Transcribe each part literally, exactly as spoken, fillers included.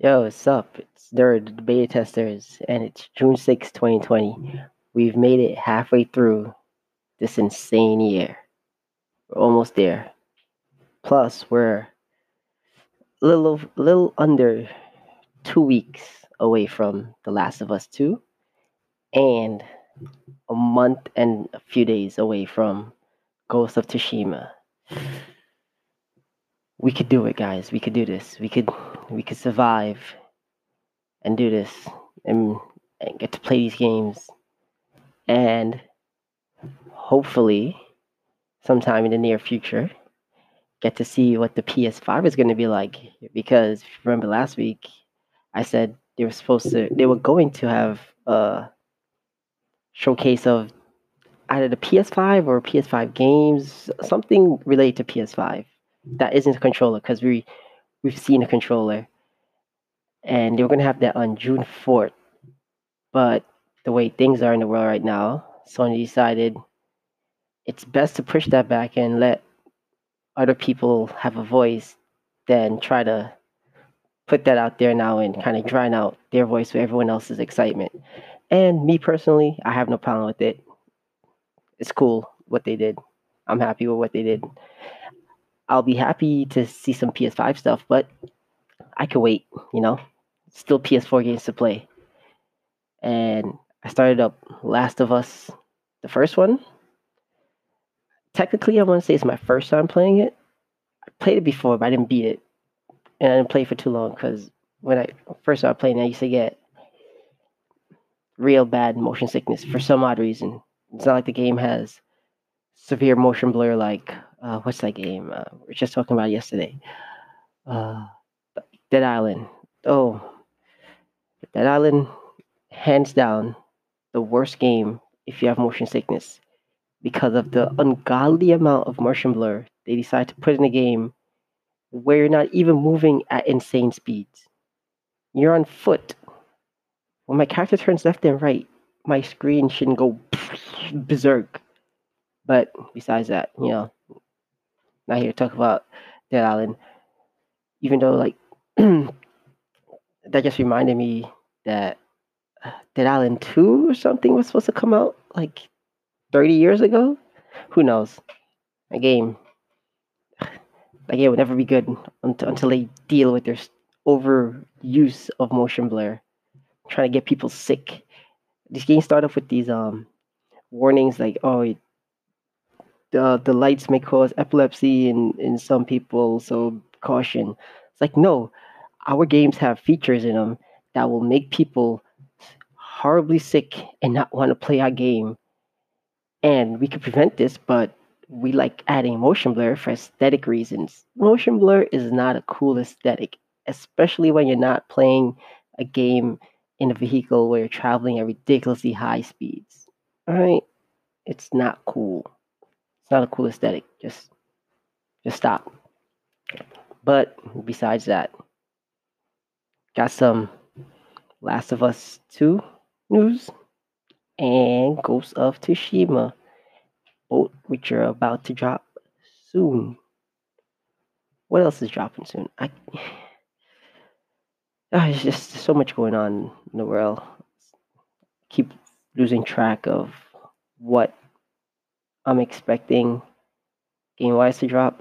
Yo, what's up? It's Dur, the beta testers, and it's June sixth, twenty twenty. We've made it halfway through this insane year. We're almost there. Plus, we're a little, little under two weeks away from The Last of Us two, and a month and a few days away from Ghost of Tsushima. We could do it, guys. We could do this. We could we could survive and do this and, and get to play these games. And hopefully, sometime in the near future, get to see what the P S five is going to be like. Because if you remember last week, I said they were supposed to, they were going to have a showcase of either the P S five or P S five games, something related to P S five. That isn't a controller, because we, we've seen a controller. And they were going to have that on June fourth. But the way things are in the world right now, Sony decided it's best to push that back and let other people have a voice than try to put that out there now and kind of drown out their voice with everyone else's excitement. And me personally, I have no problem with it. It's cool what they did. I'm happy with what they did. I'll be happy to see some P S five stuff, but I could wait, you know? Still P S four games to play. And I started up Last of Us, the first one. Technically, I want to say it's my first time playing it. I played it before, but I didn't beat it. And I didn't play for too long, because when I first started playing it, I used to get real bad motion sickness for some odd reason. It's not like the game has severe motion blur like... Uh, what's that game? Uh, we were just talking about it yesterday. Uh, Dead Island. Oh. Dead Island, hands down, the worst game if you have motion sickness. Because of the ungodly amount of motion blur they decide to put in a game where you're not even moving at insane speeds. You're on foot. When my character turns left and right, my screen shouldn't go berserk. But besides that, you know, not here to talk about Dead Island. Even though, like, that just reminded me that Dead Island two or something was supposed to come out, like, thirty years ago? Who knows? That game, that game would never be good until, until they deal with their overuse of motion blur. Trying to get people sick. These games start off with these um warnings like, oh, it, Uh, the lights may cause epilepsy in, in some people, so caution. It's like, no, our games have features in them that will make people horribly sick and not want to play our game. And we could prevent this, but we like adding motion blur for aesthetic reasons. Motion blur is not a cool aesthetic, especially when you're not playing a game in a vehicle where you're traveling at ridiculously high speeds. All right? It's not cool. It's not a cool aesthetic. Just, just stop. But besides that, got some Last of Us two news and Ghost of Tsushima, both which are about to drop soon. What else is dropping soon? I, oh, there's just so much going on in the world. Keep losing track of what I'm expecting game-wise to drop,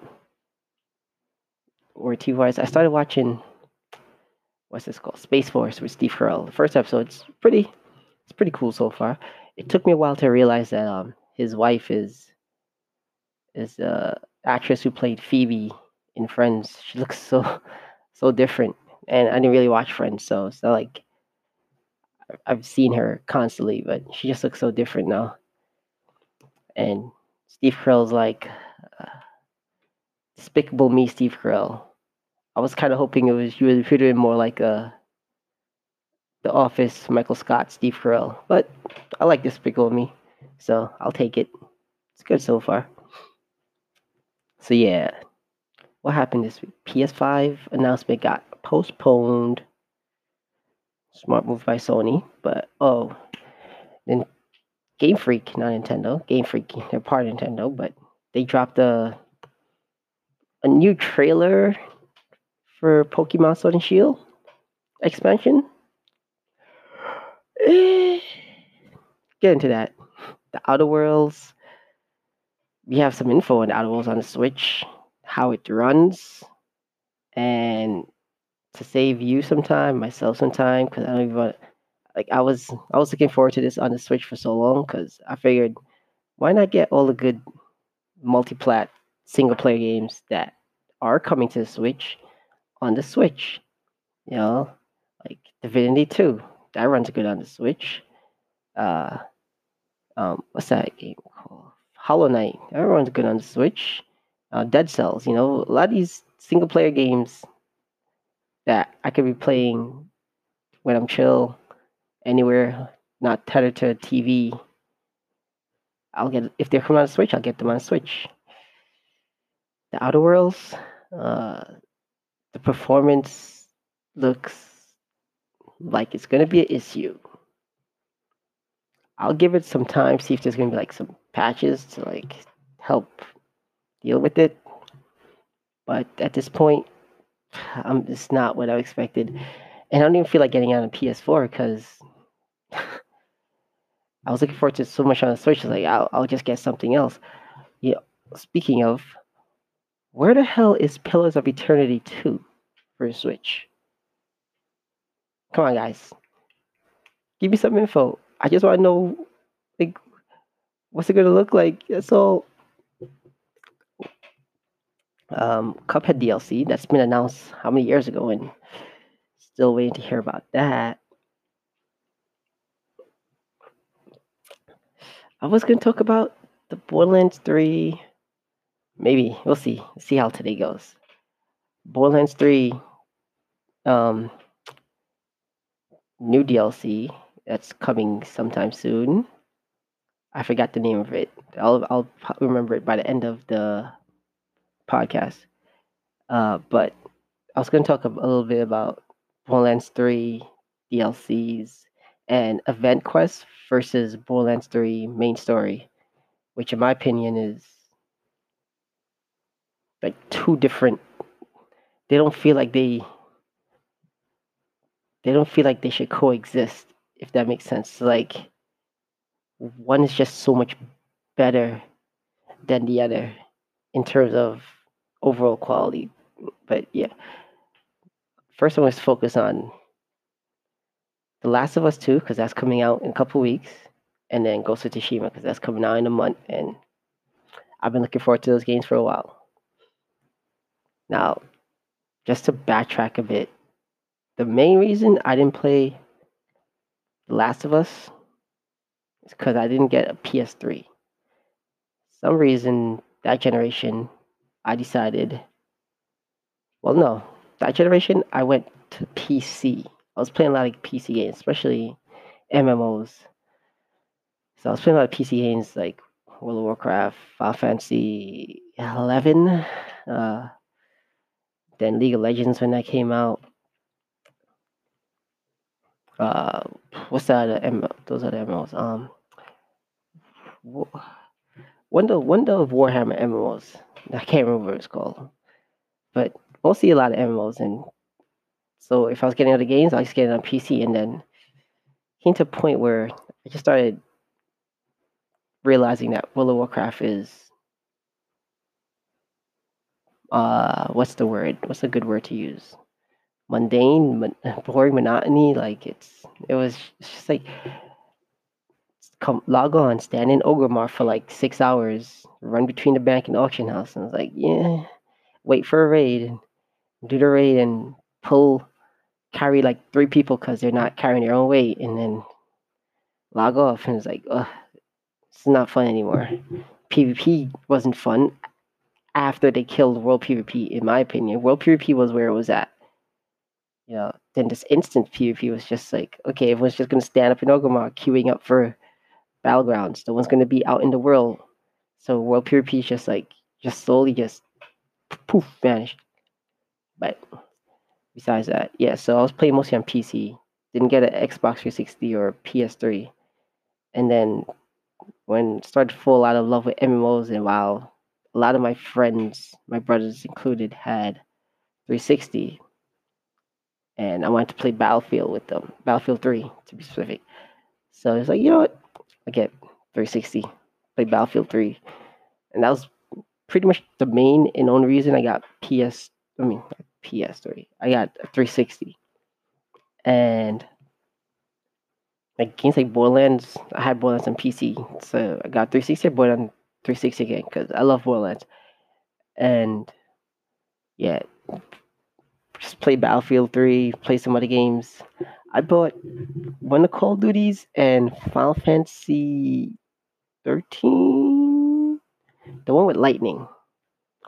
or T V-wise. I started watching, what's this called? Space Force with Steve Carell. The first episode, it's pretty, it's pretty cool so far. It took me a while to realize that um his wife is is the actress who played Phoebe in Friends. She looks so so different, and I didn't really watch Friends, so it's not like I've seen her constantly, but she just looks so different now. And Steve Carell's like, uh, Despicable Me, Steve Carell. I was kind of hoping it was, you would him more like a The Office, Michael Scott, Steve Carell. But I like Despicable Me, so I'll take it. It's good so far. So yeah, what happened this week? P S five announcement got postponed. Smart move by Sony, but oh, then. Game Freak, not Nintendo. Game Freak, they're part of Nintendo, but they dropped a a new trailer for Pokemon Sword and Shield. expansion. Get into that. The Outer Worlds. We have some info on the Outer Worlds on the Switch, how it runs, and to save you some time, myself some time, because I don't even want. Like I was, I was looking forward to this on the Switch for so long, because I figured, why not get all the good multi-plat single-player games that are coming to the Switch on the Switch? You know, like Divinity two. That runs good on the Switch. Uh, um, what's that game called? Hollow Knight. That runs good on the Switch. Uh, Dead Cells. You know, a lot of these single-player games that I could be playing when I'm chill, anywhere, not tethered to a T V. I'll get if they're coming on the Switch, I'll get them on the Switch. The Outer Worlds. Uh, the performance looks like it's going to be an issue. I'll give it some time, see if there's going to be like some patches to like help deal with it. But at this point, I'm it's not what I expected. And I don't even feel like getting out on P S four because I was looking forward to so much on the Switch. Like, I'll, I'll just get something else. You know, speaking of, where the hell is Pillars of Eternity two for the Switch? Come on, guys. Give me some info. I just want to know, like, what's it going to look like? That's all. Um, Cuphead D L C, that's been announced how many years ago, and still waiting to hear about that. I was going to talk about the Borderlands three. Maybe. We'll see. See how today goes. Borderlands three. Um... New D L C that's coming sometime soon. I forgot the name of it. I'll I'll remember it by the end of the podcast. Uh, but I was going to talk a little bit about Borderlands three D L Cs and event quests versus Borderlands three main story, which in my opinion is like two different. They don't feel like they. They don't feel like they should coexist, if that makes sense. Like, one is just so much better than the other in terms of overall quality. But yeah, first I want to focus on The Last of Us two, because that's coming out in a couple weeks, and then Ghost of Tsushima, because that's coming out in a month, and I've been looking forward to those games for a while. Now, just to backtrack a bit, the main reason I didn't play The Last of Us is because I didn't get a P S three. Some reason, that generation, I decided... Well, no. That generation, I went to P C. I was playing a lot of P C games, especially M M Os. So I was playing a lot of P C games like World of Warcraft, Final Fantasy eleven, uh, then League of Legends when that came out. Uh, what's that? Uh, M- those are the M M Os. Um, one of one of Warhammer M M Os. I can't remember what it's called, but mostly a lot of M M Os. And so, if I was getting other games, I was getting on P C, and then came to a point where I just started realizing that World of Warcraft is uh, what's the word? What's a good word to use? Mundane, mon- boring, monotony. Like it's, it was it's just like come log on, stand in Orgrimmar for like six hours, run between the bank and auction house, and I was like, yeah, wait for a raid, and do the raid, and pull, carry like three people because they're not carrying their own weight, and then log off, and it's like, ugh, it's not fun anymore. PvP wasn't fun after they killed World PvP, in my opinion. World PvP was where it was at. You know, then this instant PvP was just like, okay, everyone's just going to stand up in Orgrimmar queuing up for battlegrounds. No one's going to be out in the world. So World PvP is just like, just slowly just poof, vanished. But besides that, yeah, so I was playing mostly on P C. Didn't get an Xbox three sixty or P S three. And then when I started to fall out of love with M M Os and WoW, a lot of my friends, my brothers included, had three sixty. and I wanted to play Battlefield with them, Battlefield three to be specific. So it's like, you know what? I get three sixty, play Battlefield three, and that was pretty much the main and only reason I got P S. I mean P S three. I got a three sixty, and like games like Borderlands. I had Borderlands on P C, so I got three sixty. Borderlands three sixty again because I love Borderlands, and yeah, just play Battlefield three, play some other games. I bought one of Call of Duty's and Final Fantasy thirteen, the one with lightning,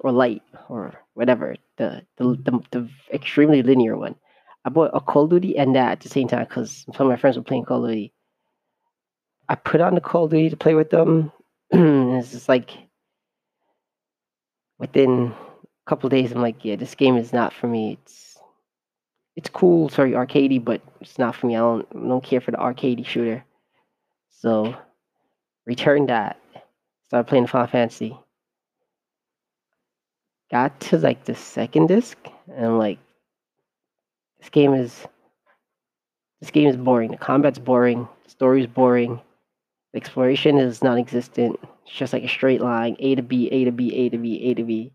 or light, or whatever, the the, the the extremely linear one. I bought a Call of Duty and that at the same time because some of my friends were playing Call of Duty. I put on the Call of Duty to play with them. It's just like, within a couple of days, I'm like, yeah, this game is not for me. It's it's cool, it's very arcadey, but it's not for me. I don't, I don't care for the arcadey shooter. So, returned that. Started playing Final Fantasy. Got to like the second disc, and I'm like, this game is this game is boring. The combat's boring, the story's boring, the exploration is non-existent. It's just like a straight line, A to B, A to B, A to B, A to B.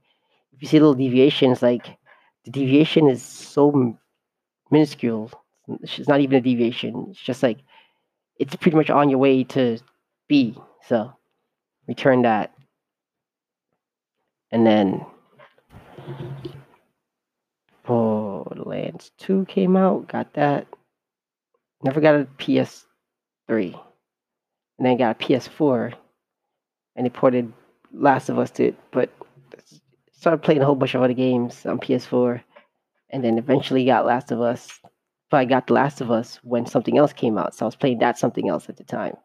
If you see a little deviation, it's like the deviation is so minuscule. It's not even a deviation. It's just like it's pretty much on your way to B. So return that, and then Borderlands two came out, got that. Never got a P S three. And then got a P S four. And they ported Last of Us to it. But started playing a whole bunch of other games on P S four. And then eventually got Last of Us. But I got The Last of Us when something else came out. So I was playing that something else at the time.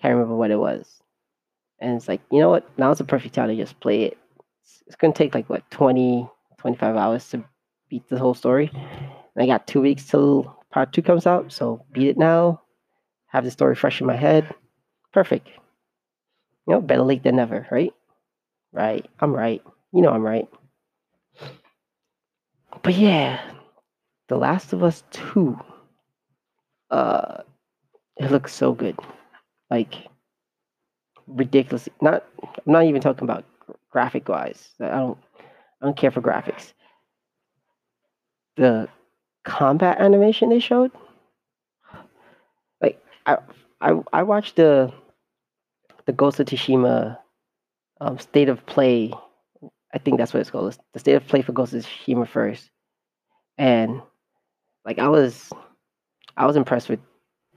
Can't remember what it was. And it's like, you know what? Now's the perfect time to just play it. It's going to take like, what, twenty, twenty-five hours to beat the whole story. And I got two weeks till part two comes out, so beat it now. Have the story fresh in my head. Perfect. You know, better late than never, right? Right. I'm right. You know I'm right. But yeah, The Last of Us two. Uh, it looks so good. Like, ridiculous. Not, I'm not even talking about graphic wise. I don't I don't care for graphics. The combat animation they showed. Like I I I watched the the Ghost of Tsushima um, state of play. I think that's what it's called. It's the state of play for Ghost of Tsushima first. And like I was I was impressed with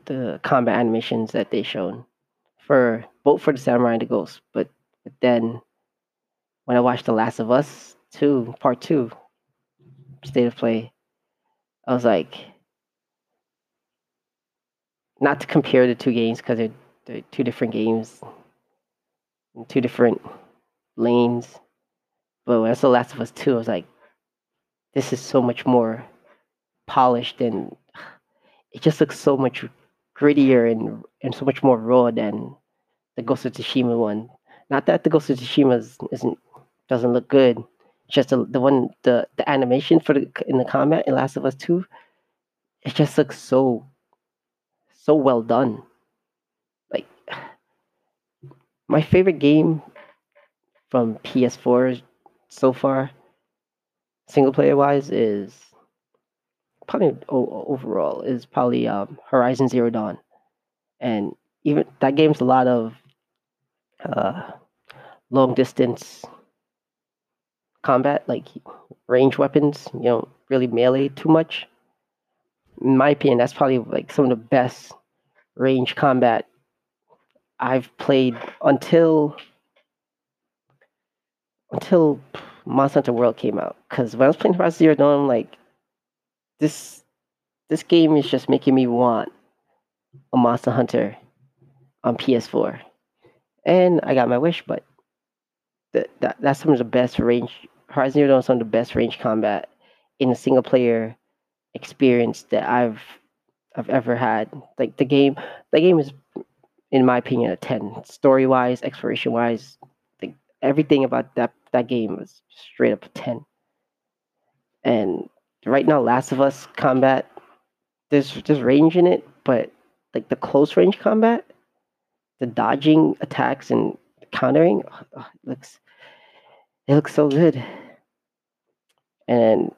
the combat animations that they showed for both for the samurai and the ghost, but, but then when I watched The Last of Us two, Part two, State of Play, I was like, not to compare the two games because they're, they're two different games, two different lanes. But when I saw Last of Us two, I was like, this is so much more polished and it just looks so much grittier and, and so much more raw than the Ghost of Tsushima one. Not that the Ghost of Tsushima is, isn't doesn't look good. Just the, the one, the, the animation for the in the combat in Last of Us two, it just looks so, so well done. Like, my favorite game from P S four so far, single player wise, is probably o- overall is probably um, Horizon Zero Dawn, and even that game's a lot of uh, long distance combat, like range weapons, you don't really melee too much. In my opinion, that's probably like some of the best range combat I've played until until Monster Hunter World came out. Because when I was playing Horizon Zero Dawn, I'm like, this this game is just making me want a Monster Hunter on P S four, and I got my wish. But th- that that's some of the best range. Horizon Zero Dawn is some of the best range combat in a single player experience that I've I've ever had. Like the game, the game is, in my opinion, a ten. Story wise, exploration wise, like everything about that that game was straight up a ten. And right now, Last of Us combat, there's there's range in it, but like the close range combat, the dodging attacks and countering, oh, it looks it looks so good. And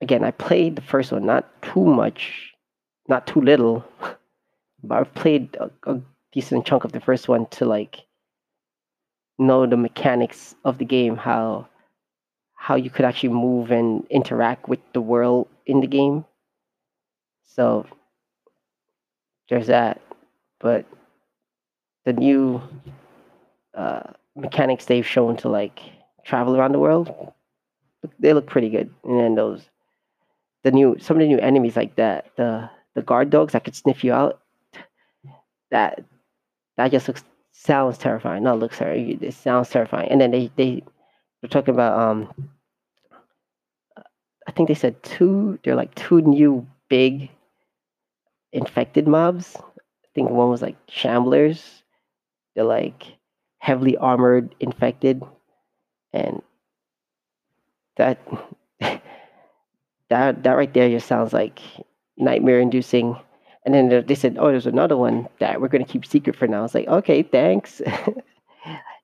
again, I played the first one not too much, not too little, but I've played a, a decent chunk of the first one to like know the mechanics of the game, how how you could actually move and interact with the world in the game. So there's that. But the new uh, mechanics they've shown to like travel around the world, they look pretty good. And then those, the new, some of the new enemies like that, the the guard dogs that could sniff you out, that that just looks sounds terrifying. No, it looks terrifying. It sounds terrifying. And then they they they're talking about um, I think they said two. They're like two new big infected mobs. I think one was like shamblers. They're like heavily armored infected, and that that that right there just sounds like nightmare inducing. And then they said, "Oh, there's another one that we're gonna keep secret for now." It's like, okay, thanks.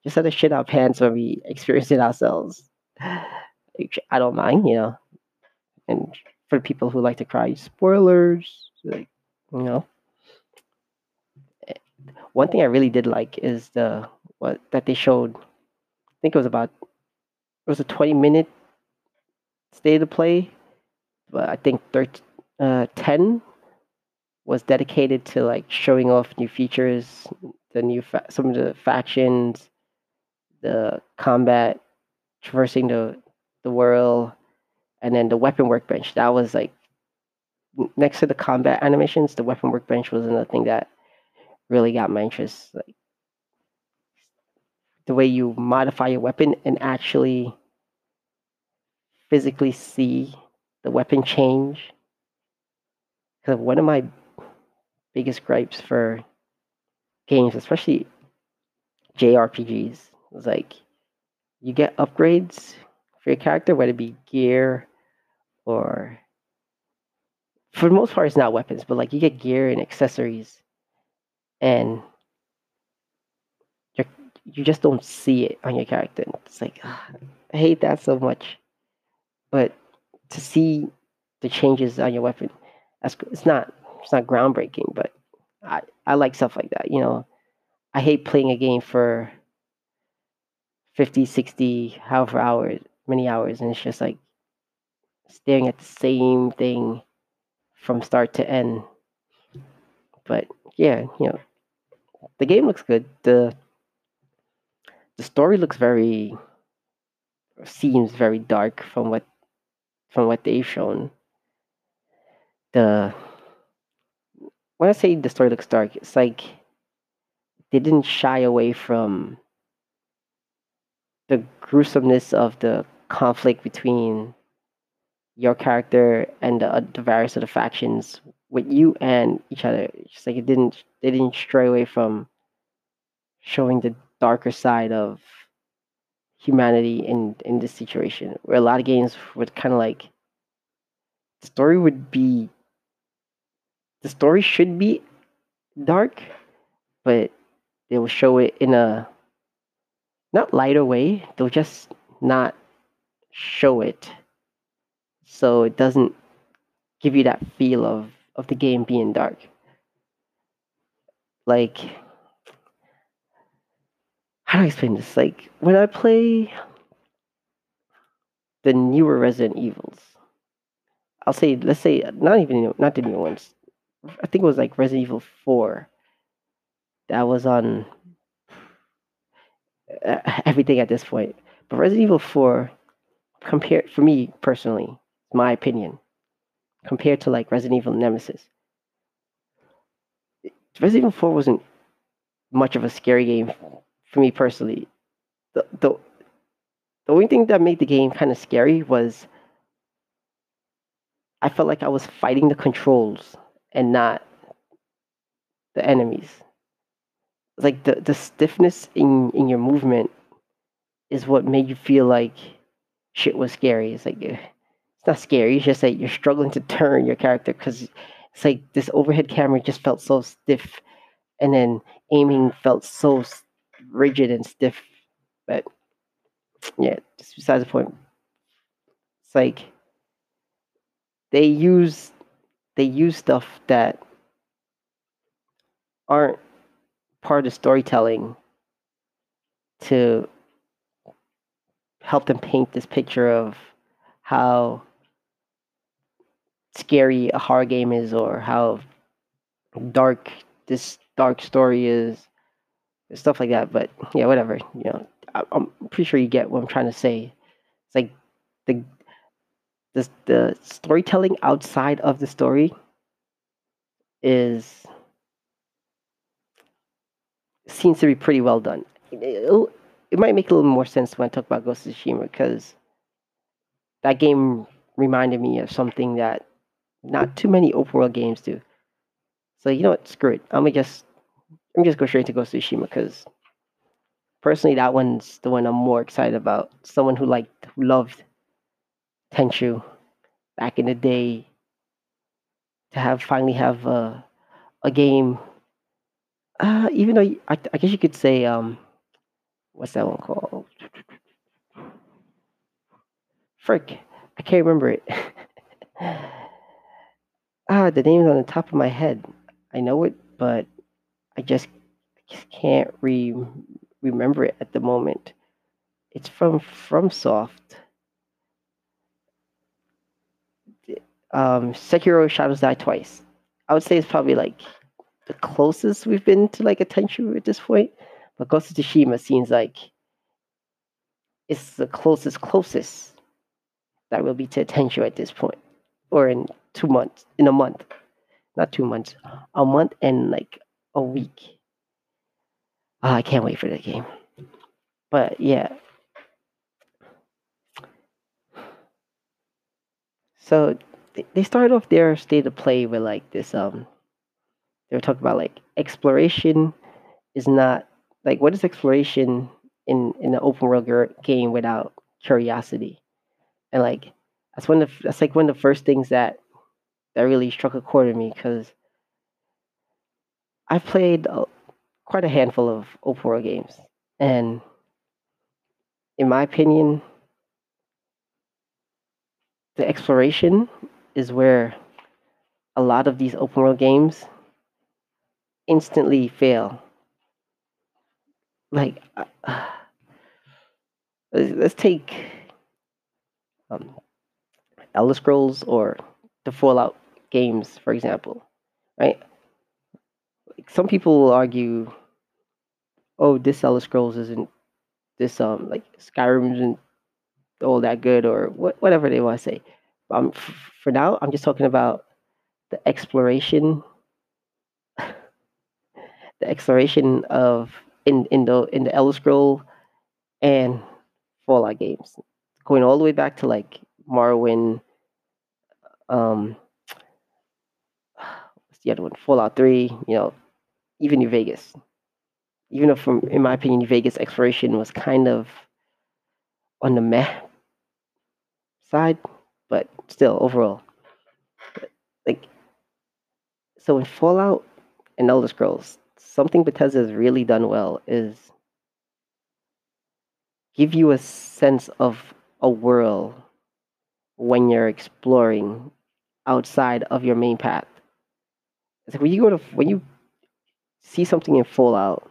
Just let us shit our pants when we experience it ourselves. I don't mind, you know. And for people who like to cry, spoilers, like, you know. One thing I really did like is the what that they showed. I think it was about it was a twenty minute state of play, but I think thirteen, uh, ten was dedicated to like showing off new features, the new fa- some of the factions, the combat, traversing the the world, and then the weapon workbench. That was like next to the combat animations. The weapon workbench was another thing that really got my interest. Like the way you modify your weapon and actually physically see the weapon change. Because one of my biggest gripes for games, especially J R P Gs, was like you get upgrades for your character, whether it be gear or, for the most part, it's not weapons, but like you get gear and accessories, and you're, you just don't see it on your character. It's like, ugh, I hate that so much. But to see the changes on your weapon, that's it's not it's not groundbreaking, but I, I like stuff like that. You know, I hate playing a game for fifty, sixty, however hours, many hours, and it's just like staring at the same thing from start to end. But yeah, you know, the game looks good. The the story looks very seems very dark from what from what they've shown. The when I say the story looks dark, it's like they didn't shy away from the gruesomeness of the conflict between your character and the, uh, the various other factions with you and each other. It's just like it didn't they didn't stray away from showing the darker side of humanity in, in this situation, where a lot of games would kind of like the story would be the story should be dark, but they will show it in a not lighter way. They'll just not show it, so it doesn't give you that feel of, of the game being dark. Like, how do I explain this? Like, when I play the newer Resident Evils, I'll say, let's say, not even, not the new ones. I think it was like Resident Evil four. That was on uh, everything at this point. But Resident Evil four, compared, for me personally, my opinion, compared to like Resident Evil Nemesis, Resident Evil four wasn't much of a scary game for me personally. The, the, the only thing that made the game kind of scary was I felt like I was fighting the controls and not the enemies. Like the, the stiffness in, in your movement is what made you feel like shit was scary. It's like, it's not scary. It's just that you're struggling to turn your character because it's like this overhead camera just felt so stiff, and then aiming felt so rigid and stiff. But yeah, just besides the point. It's like they use they use stuff that aren't part of the storytelling to help them paint this picture of how scary a horror game is, or how dark this dark story is, and stuff like that. But yeah, whatever. You know, I, I'm pretty sure you get what I'm trying to say. It's like the the, the storytelling outside of the story is seems to be pretty well done. It'll, It might make a little more sense when I talk about Ghost of Tsushima, because that game reminded me of something that not too many open world games do. So you know what? Screw it. I'm gonna just I'm gonna just go straight to Ghost of Tsushima, because personally that one's the one I'm more excited about. Someone who liked who loved Tenchu back in the day, to have finally have a a game. Uh, even though I I guess you could say um. What's that one called? Frick. I can't remember it. ah, the name's on the top of my head. I know it, but I just, I just can't re- remember it at the moment. It's from FromSoft. Um, Sekiro Shadows Die Twice. I would say it's probably like the closest we've been to like a Tenchu at this point. But Ghost of Tsushima seems like it's the closest, closest that will be to Tenchu at this point. Or in two months, in a month. Not two months. A month and like a week. Oh, I can't wait for that game. But yeah. So they started off their state of play with like this. Um, they were talking about like exploration is not. Like, what is exploration in, in an open world g- game without curiosity? And like, that's one of the, that's like one of the first things that that really struck a chord in me, because I've played a, quite a handful of open world games, and in my opinion, the exploration is where a lot of these open world games instantly fail. Like, uh, let's, let's take um, Elder Scrolls or the Fallout games, for example, right? Like, some people will argue, oh, this Elder Scrolls isn't, this, um, like, Skyrim isn't all that good, or what, whatever they want to say. Um, f- for now, I'm just talking about the exploration, the exploration of... In, in the in the Elder Scrolls and Fallout games, going all the way back to like Morrowind, um, what's the other one? Fallout three, you know, even New Vegas. Even though, from in my opinion, New Vegas exploration was kind of on the meh side, but still overall, like, so in Fallout and Elder Scrolls. Something Bethesda has really done well is give you a sense of a world when you're exploring outside of your main path. It's like when you go to when you see something in Fallout,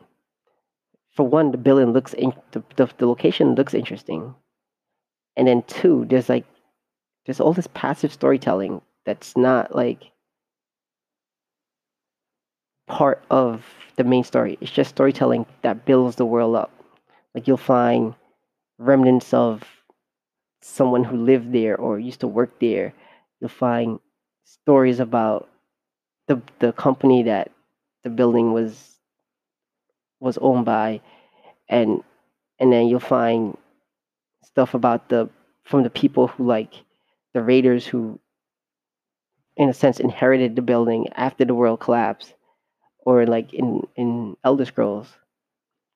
for one, the building looks in, the, the the location looks interesting, and then two, there's like there's all this passive storytelling that's not like part of the main story. It's just storytelling that builds the world up. Like, you'll find remnants of someone who lived there or used to work there. You'll find stories about the the company that the building was was owned by, and and then you'll find stuff about the from the people who, like, the raiders who, in a sense, inherited the building after the world collapsed. Or like in, in Elder Scrolls,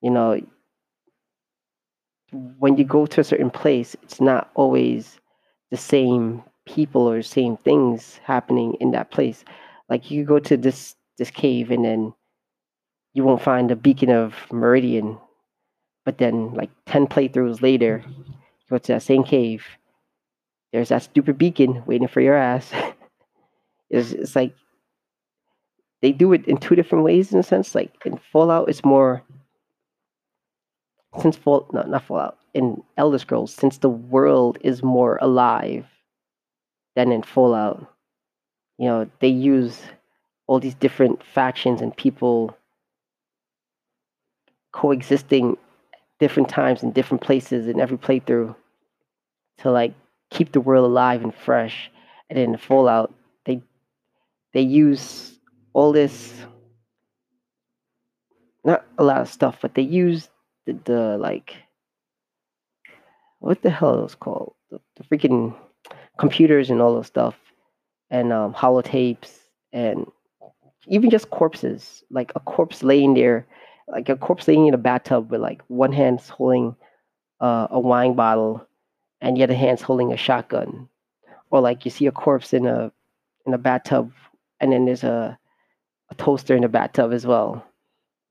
you know, when you go to a certain place, it's not always the same people or same things happening in that place. Like you go to this this cave and then you won't find a beacon of Meridian, but then like ten playthroughs later, you go to that same cave. There's that stupid beacon waiting for your ass. it's, it's like they do it in two different ways in a sense. Like in Fallout, it's more since Fallout, no, not Fallout. In Elder Scrolls, since the world is more alive than in Fallout, you know, they use all these different factions and people coexisting different times in different places in every playthrough to like keep the world alive and fresh. And in Fallout, they they use all this, not a lot of stuff, but they use the, the like what the hell it was called, the, the freaking computers and all those stuff, and um, holotapes, and even just corpses, like a corpse laying there, like a corpse laying in a bathtub with like one hand's holding uh, a wine bottle and the other hand's holding a shotgun, or like you see a corpse in a in a bathtub and then there's a, a toaster in the bathtub as well.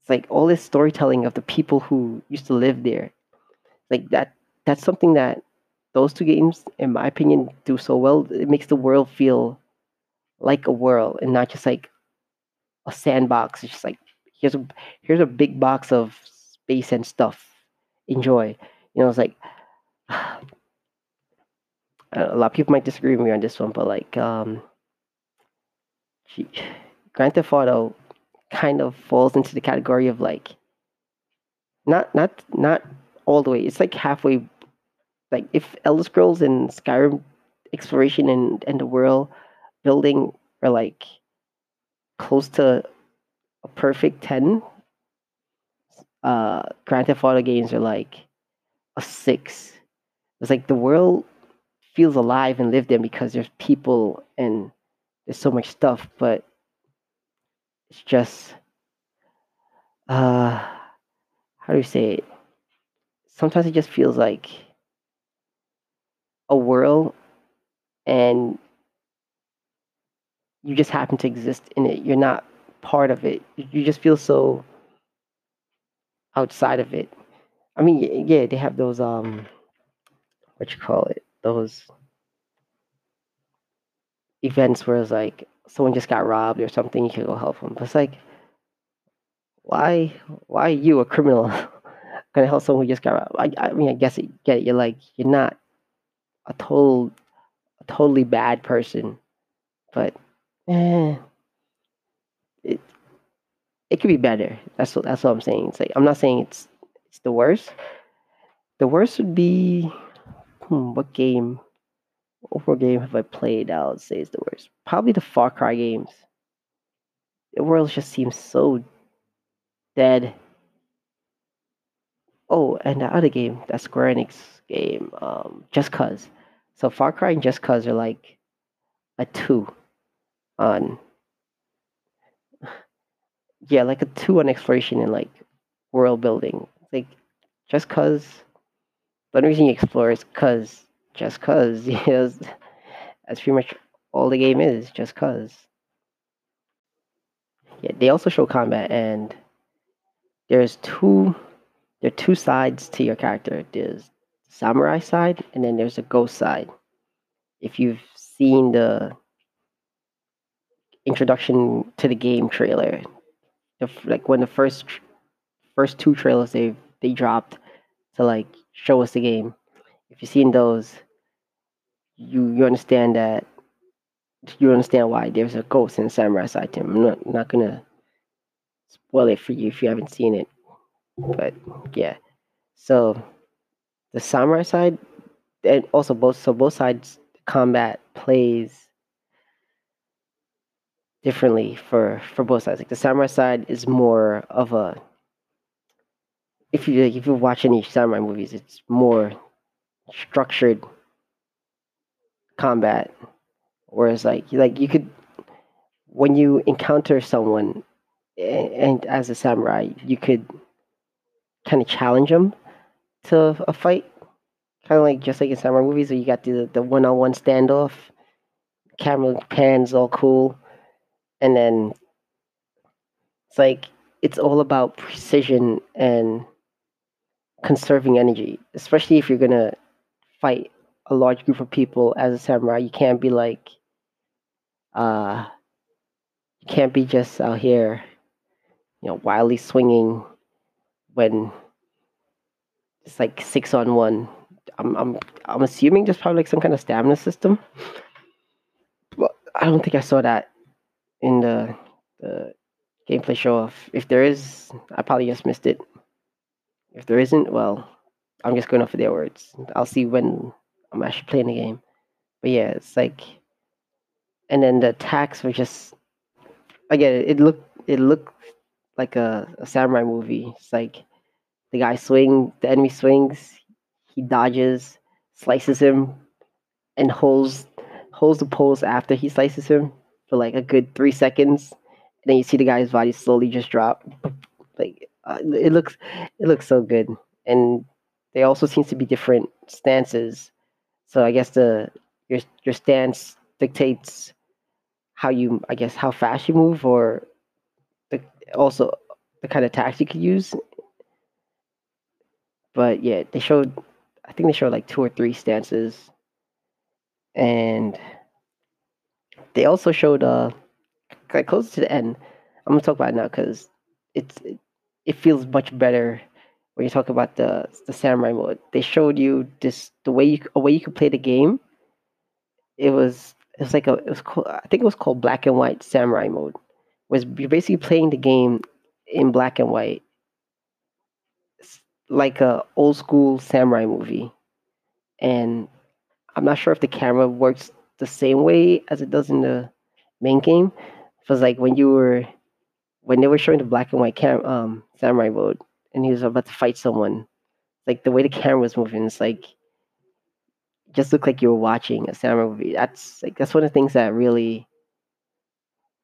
It's like all this storytelling of the people who used to live there, like that. That's something that those two games, in my opinion, do so well. It makes the world feel like a world and not just like a sandbox. It's just like, here's a here's a big box of space and stuff. Enjoy. You know, it's like, I don't know, a lot of people might disagree with me on this one, but like, um, gee, Grand Theft Auto kind of falls into the category of like, not not not all the way. It's like halfway. Like, if Elder Scrolls and Skyrim exploration and, and the world building are, like, close to a perfect ten, uh, Grand Theft Auto games are, like, a six. It's like the world feels alive and lived in because there's people and there's so much stuff, but it's just, uh, how do you say it? Sometimes it just feels like a world and you just happen to exist in it. You're not part of it. You just feel so outside of it. I mean, yeah, they have those, um, what you call it, those events where it's like someone just got robbed or something, you can go help them. But it's like, why, why are you, a criminal, gonna help someone who just got robbed? I, I mean, I guess it, get it. You're like, you're not a total, a totally bad person, but eh, it it could be better. That's what that's what I'm saying. It's like, I'm not saying it's it's the worst. The worst would be hmm, what game? What game have I played? I would say is the worst. Probably the Far Cry games. The world just seems so dead. Oh, and the other game, that Square Enix game, um, Just Cause. So Far Cry and Just Cause are like a two on, yeah, like a two on exploration and like world building. Like Just Cause, the only reason you explore is cause, just cause. You know, that's pretty much all the game is, just cause. Yeah, they also show combat, and there's two. There are two sides to your character. There's the samurai side, and then there's the ghost side. If you've seen the introduction to the game trailer, the, like when the first first two trailers they they dropped to like show us the game, if you've seen those, you you understand that you understand why there's a ghost and a samurai side to him. I'm not not gonna spoil it for you if you haven't seen it. But yeah, so the samurai side, and also both so both sides combat plays differently for, for both sides. Like the samurai side is more of a, if you if you watch any samurai movies, it's more structured combat. Whereas like like you could, when you encounter someone, and, and as a samurai, you could kind of challenge them to a fight, kind of like just like in samurai movies, where you got the the one on one standoff, camera pans all cool, and then it's like it's all about precision and conserving energy, especially if you're gonna fight a large group of people as a samurai. You can't be like, uh, you can't be just out here, you know, wildly swinging when it's like six on one. I'm, I'm, I'm assuming there's probably like some kind of stamina system. But I don't think I saw that in the, the gameplay show off. If there is, I probably just missed it. If there isn't, well, I'm just going off of their words. I'll see when I'm actually playing the game. But yeah, it's like, and then the attacks were just, again, it looked, it looked like a, a samurai movie. It's like the guy swings, the enemy swings, he dodges, slices him, and holds holds the poles after he slices him for like a good three seconds. And then you see the guy's body slowly just drop. Like uh, it looks, it looks so good. And there also seems to be different stances. So I guess the your your stance dictates how you, I guess, how fast you move, or the, also the kind of attacks you could use. But yeah, they showed, I think they showed like two or three stances, and they also showed uh, like close to the end. I'm gonna talk about it now because it's it, it feels much better when you talk about the the samurai mode. They showed you this the way you a way you could play the game. It was it was like a it was called, I think it was called black and white samurai mode. Was you're basically playing the game in black and white, like a old school samurai movie. And I'm not sure if the camera works the same way as it does in the main game, because like when you were when they were showing the black and white cam um samurai mode and he was about to fight someone, like the way the camera was moving, it's like it just looked like you were watching a samurai movie. That's like that's one of the things that really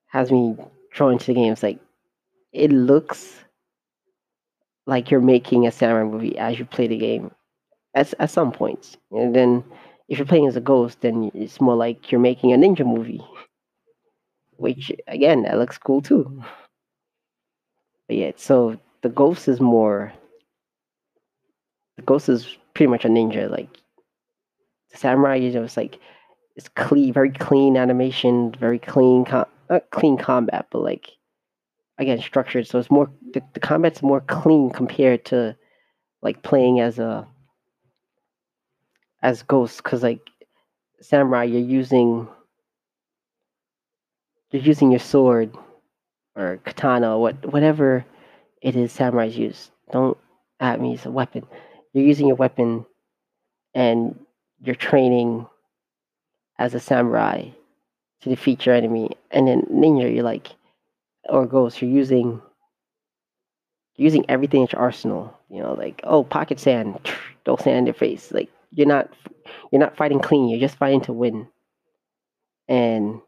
has me drawn into the game. It's like it looks like you're making a samurai movie as you play the game, at at some points. And then if you're playing as a ghost, then it's more like you're making a ninja movie, which again, that looks cool too. But yeah, so the ghost is more, the ghost is pretty much a ninja. Like the samurai, you know, it's like it's clean, very clean animation, very clean, com- not clean combat, but like, again, structured, so it's more the, the combat's more clean compared to like playing as a as ghosts, because like samurai, you're using you're using your sword or katana, what whatever it is samurais use. Don't at me, it's a weapon. You're using your weapon and you're training as a samurai to defeat your enemy. And then ninja, you're like, or ghosts, you're using you're using everything in your arsenal. You know, like, oh, pocket sand, throw sand in their face. Like, you're not you're not fighting clean. You're just fighting to win. And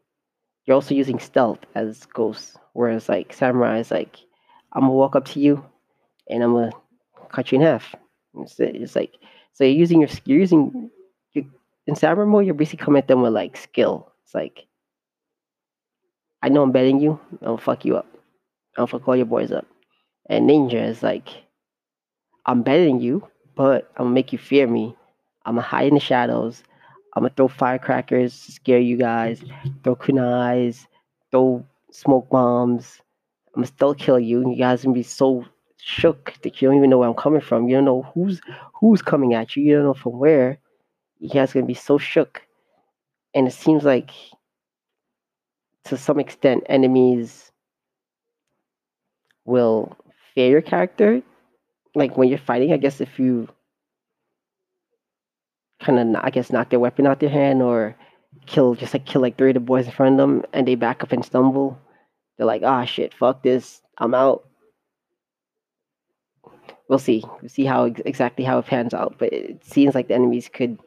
you're also using stealth as ghosts, whereas like samurai is like, I'm gonna walk up to you, and I'm gonna cut you in half. It's, it's like so you're using your you're using you're, in samurai mode, you're basically coming at them with like skill. It's like, I know I'm better than you, I'll fuck you up. I'll fuck all your boys up. And ninja is like, I'm better than you, but I'm gonna make you fear me. I'm gonna hide in the shadows. I'm gonna throw firecrackers to scare you guys, throw kunais, throw smoke bombs. I'm gonna still kill you. You guys are gonna be so shook that you don't even know where I'm coming from. You don't know who's who's coming at you. You don't know from where. You guys are gonna be so shook. And it seems like, to some extent, enemies will fear your character. Like when you're fighting, I guess if you kind of, I guess, knock their weapon out their hand or kill, just like kill like three of the boys in front of them, and they back up and stumble, they're like, ah, shit, fuck this, I'm out. We'll see. We'll see how exactly how it pans out. But it seems like the enemies could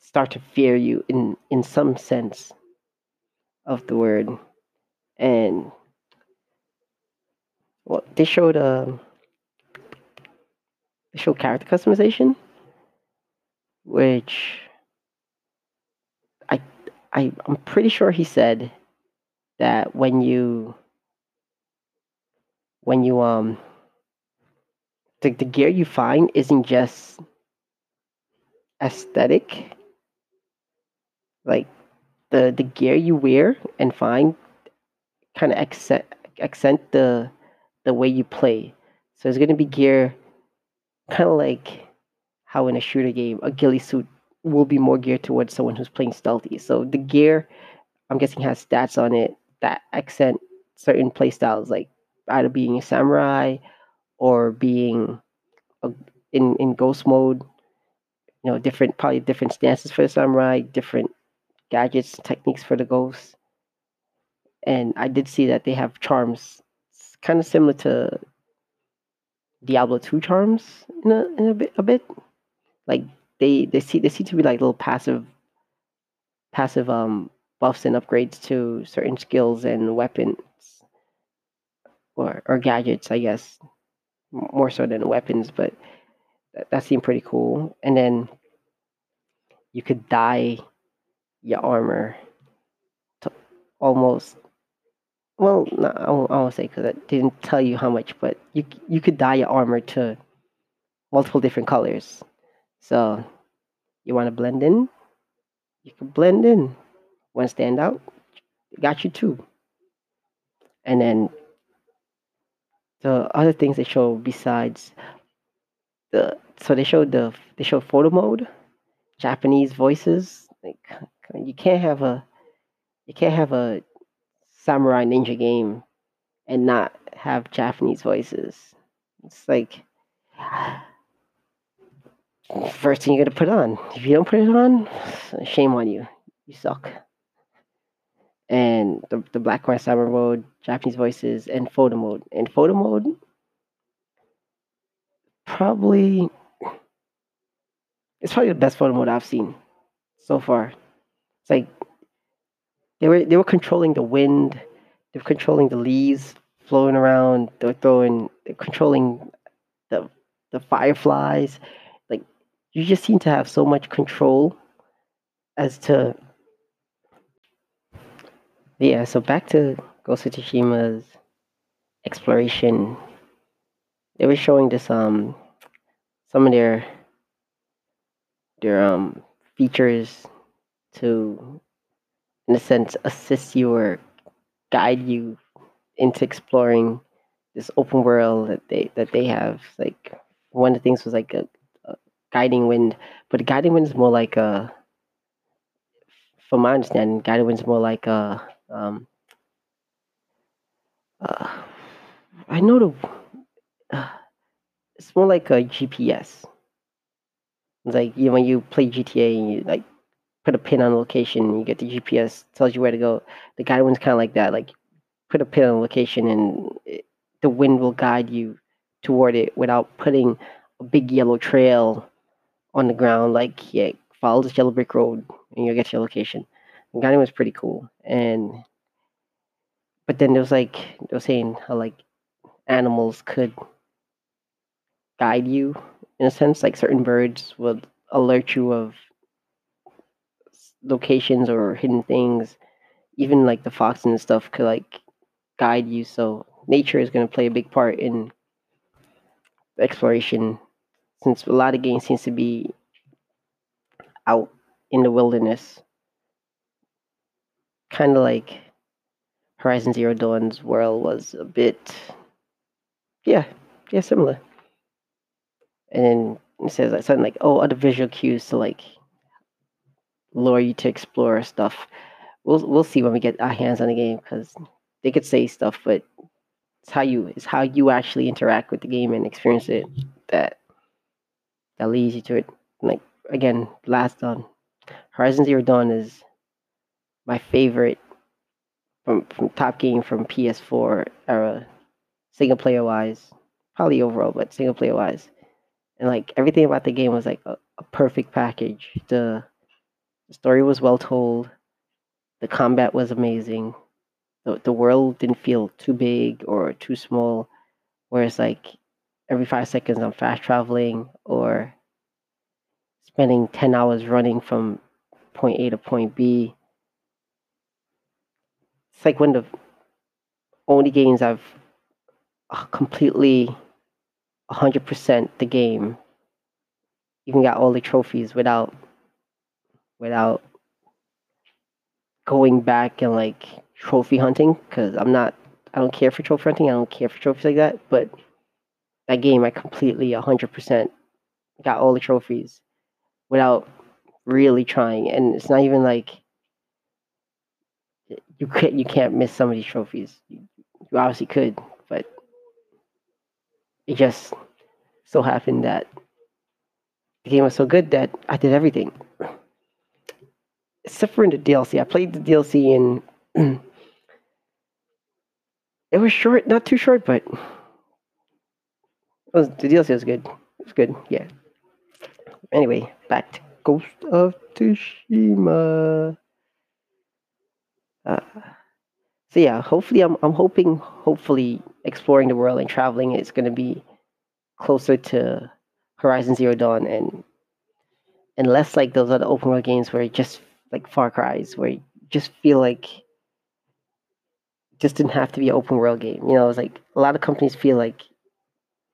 start to fear you in, in some sense of the word. And well, they showed um they showed character customization, which I I, I'm pretty sure he said that when you, when you, um, the, the gear you find isn't just aesthetic. Like, the, the gear you wear and find kind of accent, accent the, the way you play. So it's going to be gear kind of like how in a shooter game, a ghillie suit will be more geared towards someone who's playing stealthy. So the gear, I'm guessing, has stats on it that accent certain play styles, like either being a samurai or being a, in, in ghost mode, you know, different, probably different stances for the samurai, different gadgets, techniques for the ghosts. And I did see that they have charms, it's kind of similar to Diablo two charms in a, in a bit, a bit. Like, They they see they seem to be like little passive passive um buffs and upgrades to certain skills and weapons or or gadgets, I guess, more so than weapons, but that, that seemed pretty cool. And then you could dye your armor to almost, well, no, I won't, I won't say because it didn't tell you how much, but you you could dye your armor to multiple different colors. So, you want to blend in? You can blend in. Want to stand out? Got you too. And then the other things they show besides the so they showed the they showed photo mode, Japanese voices. Like, you can't have a you can't have a samurai ninja game and not have Japanese voices. It's like, first thing you're going to put on. If you don't put it on, shame on you. You suck. And the, the Black Market Cyber mode, Japanese voices, and photo mode. And photo mode, probably, it's probably the best photo mode I've seen so far. It's like, they were, they were controlling the wind, they were controlling the leaves flowing around, they were throwing, they were controlling the the fireflies. You just seem to have so much control as to, yeah. So back to Ghost of Tsushima's exploration. They were showing this um some of their their um features to, in a sense, assist you or guide you into exploring this open world that they that they have. Like, one of the things was like a guiding wind, but guiding wind is more like a, from my understanding, guiding wind is more like a, um, uh, I know the, uh, it's more like a G P S. It's like, you know, when you play G T A and you like put a pin on a location and you get the G P S, tells you where to go. The guiding wind's kind of like that, like put a pin on a location and it, the wind will guide you toward it without putting a big yellow trail on the ground, like, yeah, follow this yellow brick road and you'll get to your location. And guiding was pretty cool. And but then there was like, they were saying how like animals could guide you in a sense, like certain birds would alert you of locations or hidden things. Even like the fox and stuff could like guide you. So nature is going to play a big part in exploration, since a lot of games seems to be out in the wilderness, kind of like Horizon Zero Dawn's world was a bit, yeah, yeah, similar. And then it says like something like, "Oh, other visual cues to like lure you to explore stuff." We'll we'll see when we get our hands on the game, because they could say stuff, but it's how you it's how you actually interact with the game and experience it that that leads you to it. Like, again, last on Horizon Zero Dawn is my favorite from from top game from P S four era, single player wise, probably overall, but single player wise. And like everything about the game was like a, a perfect package. The, the story was well told, the combat was amazing. The, the world didn't feel too big or too small, whereas like every five seconds I'm fast traveling or spending ten hours running from point A to point B. it's like one of the only games I've completely one hundred percent the game. Even got all the trophies without without going back and like trophy hunting, because I'm not, I don't care for trophy hunting, I don't care for trophies like that, but that game I completely one hundred percent got all the trophies without really trying. And it's not even like you can't, you can't miss some of these trophies. You obviously could, but it just so happened that the game was so good that I did everything. Except for in the D L C. I played the D L C and it was short, not too short, but it was, the D L C was good. It was good, yeah. Anyway, back to Ghost of Tsushima. Uh, so yeah, hopefully, I'm I'm hoping, hopefully, exploring the world and traveling is going to be closer to Horizon Zero Dawn and and less like those other open world games where it just like Far Cry's, where you just feel like it just didn't have to be an open world game. You know, it's like a lot of companies feel like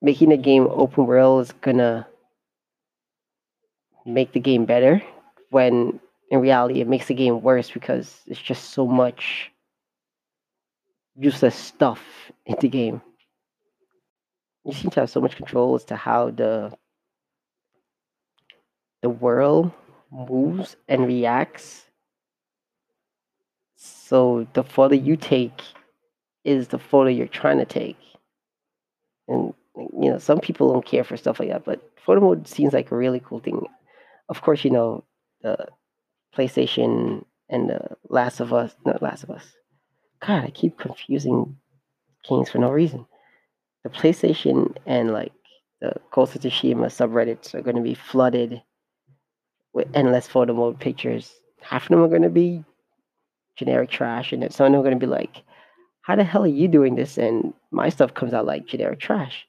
making a game open world is gonna make the game better, when in reality it makes the game worse because it's just so much useless stuff in the game. You seem to have so much control as to how the the world moves and reacts. So the photo you take is the photo you're trying to take. And, you know, some people don't care for stuff like that, but photo mode seems like a really cool thing. Of course, you know, the PlayStation and the Last of Us, not Last of Us. God, I keep confusing games for no reason. The PlayStation and like the Ghost of Tsushima subreddits are going to be flooded with endless photo mode pictures. Half of them are going to be generic trash, and some of them are going to be like, "How the hell are you doing this?" And my stuff comes out like generic trash.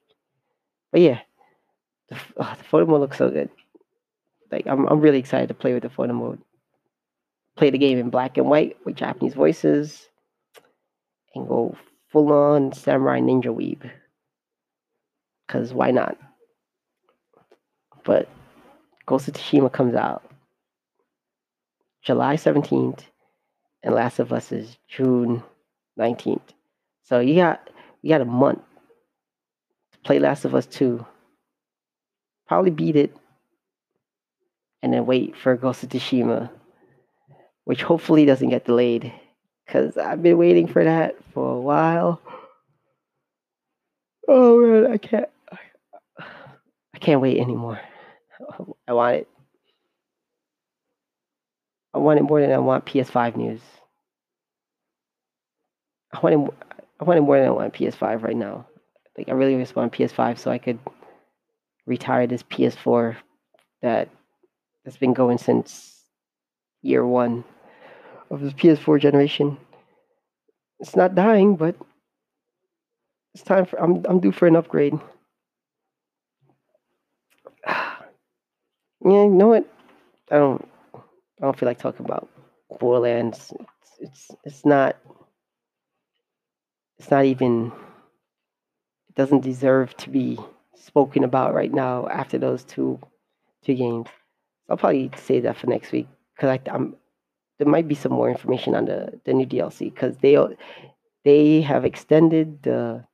But yeah, the, oh, the photo mode looks so good. Like I'm, I'm really excited to play with the photo mode. Play the game in black and white with Japanese voices, and go full on samurai ninja weeb. Because why not? But Ghost of Tsushima comes out July seventeenth, and Last of Us is June nineteenth. So you got you got a month to play Last of Us two. Probably beat it, and then wait for Ghost of Tsushima, which hopefully doesn't get delayed, because I've been waiting for that for a while. Oh man, I can't. I can't wait anymore. I want it. I want it more than I want P S five news. I want it. I want it more than I want P S five right now. Like I really just want P S five so I could retire this P S four that that's been going since year one of the P S four generation. It's not dying, but it's time for. I'm. I'm due for an upgrade. Yeah, you know what? I don't I don't feel like talking about Borderlands. It's it's it's not it's not even it doesn't deserve to be spoken about right now after those two two games. I'll probably save that for next week, cuz I I'm there might be some more information on the, the new D L C, cuz they they have extended the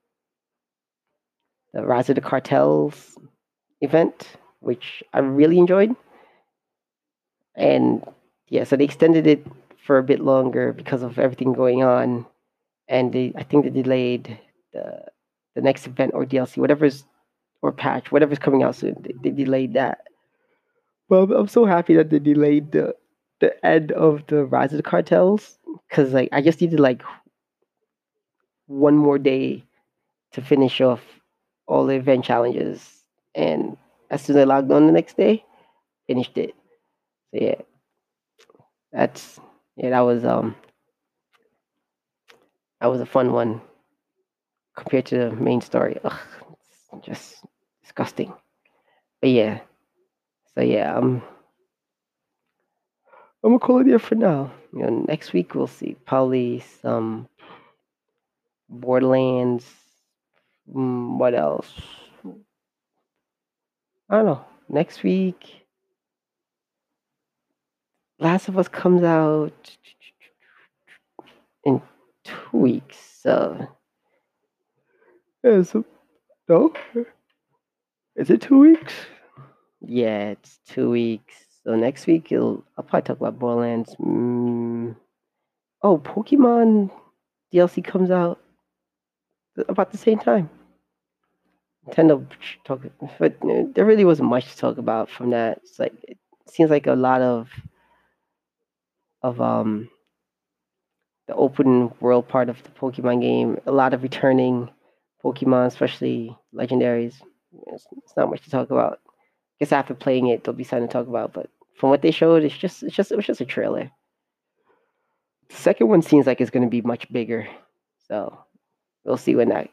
the Rise of the Cartels event, which I really enjoyed. And yeah, so they extended it for a bit longer because of everything going on. And they, I think they delayed the, the next event or D L C, whatever's, or patch, whatever's coming out soon. They, they delayed that. Well, I'm so happy that they delayed the, the end of the Rise of the Cartels, because like I just needed like one more day to finish off all the event challenges. And as soon as I logged on the next day, finished it. So yeah, that's yeah. That was um, that was a fun one compared to the main story. Ugh, it's just disgusting. But yeah, so yeah, um, I'm gonna call it there for now. You know, next week we'll see probably some Borderlands. Mm, what else? I don't know. Next week, Last of Us comes out in two weeks. So, is it, no? Is it two weeks? Yeah, it's two weeks. So next week, it'll, I'll probably talk about Borderlands. Mm. Oh, Pokemon D L C comes out about the same time. Nintendo talk, but there really wasn't much to talk about from that. It's like it seems like a lot of of um the open world part of the Pokemon game. A lot of returning Pokemon, especially legendaries. It's, it's not much to talk about. I guess after playing it, there'll be something to talk about. But from what they showed, it's just it's just it was just a trailer. The second one seems like it's going to be much bigger, so we'll see when that.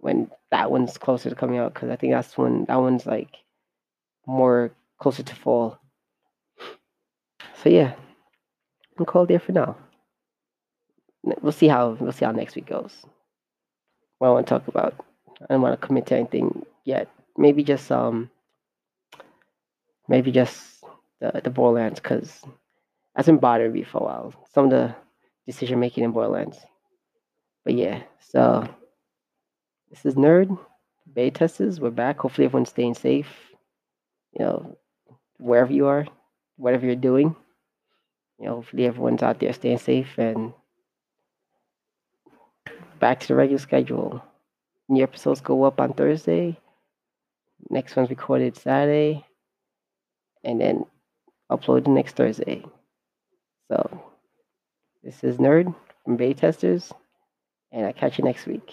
When that one's closer to coming out, because I think that's when that one's like more closer to fall. So yeah, I'm cold there for now. We'll see how we'll see how next week goes. What I want to talk about, I don't want to commit to anything yet. Maybe just um, maybe just the the Borderlands, because that's been bothering me for a while. Some of the decision making in Borderlands, but yeah, so. This is Nerd, Beta Testers, we're back. Hopefully everyone's staying safe, you know, wherever you are, whatever you're doing. You know, hopefully everyone's out there staying safe and back to the regular schedule. New episodes go up on Thursday. Next one's recorded Saturday. And then uploaded next Thursday. So, this is Nerd from Beta Testers, and I'll catch you next week.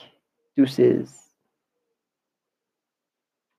Deuces.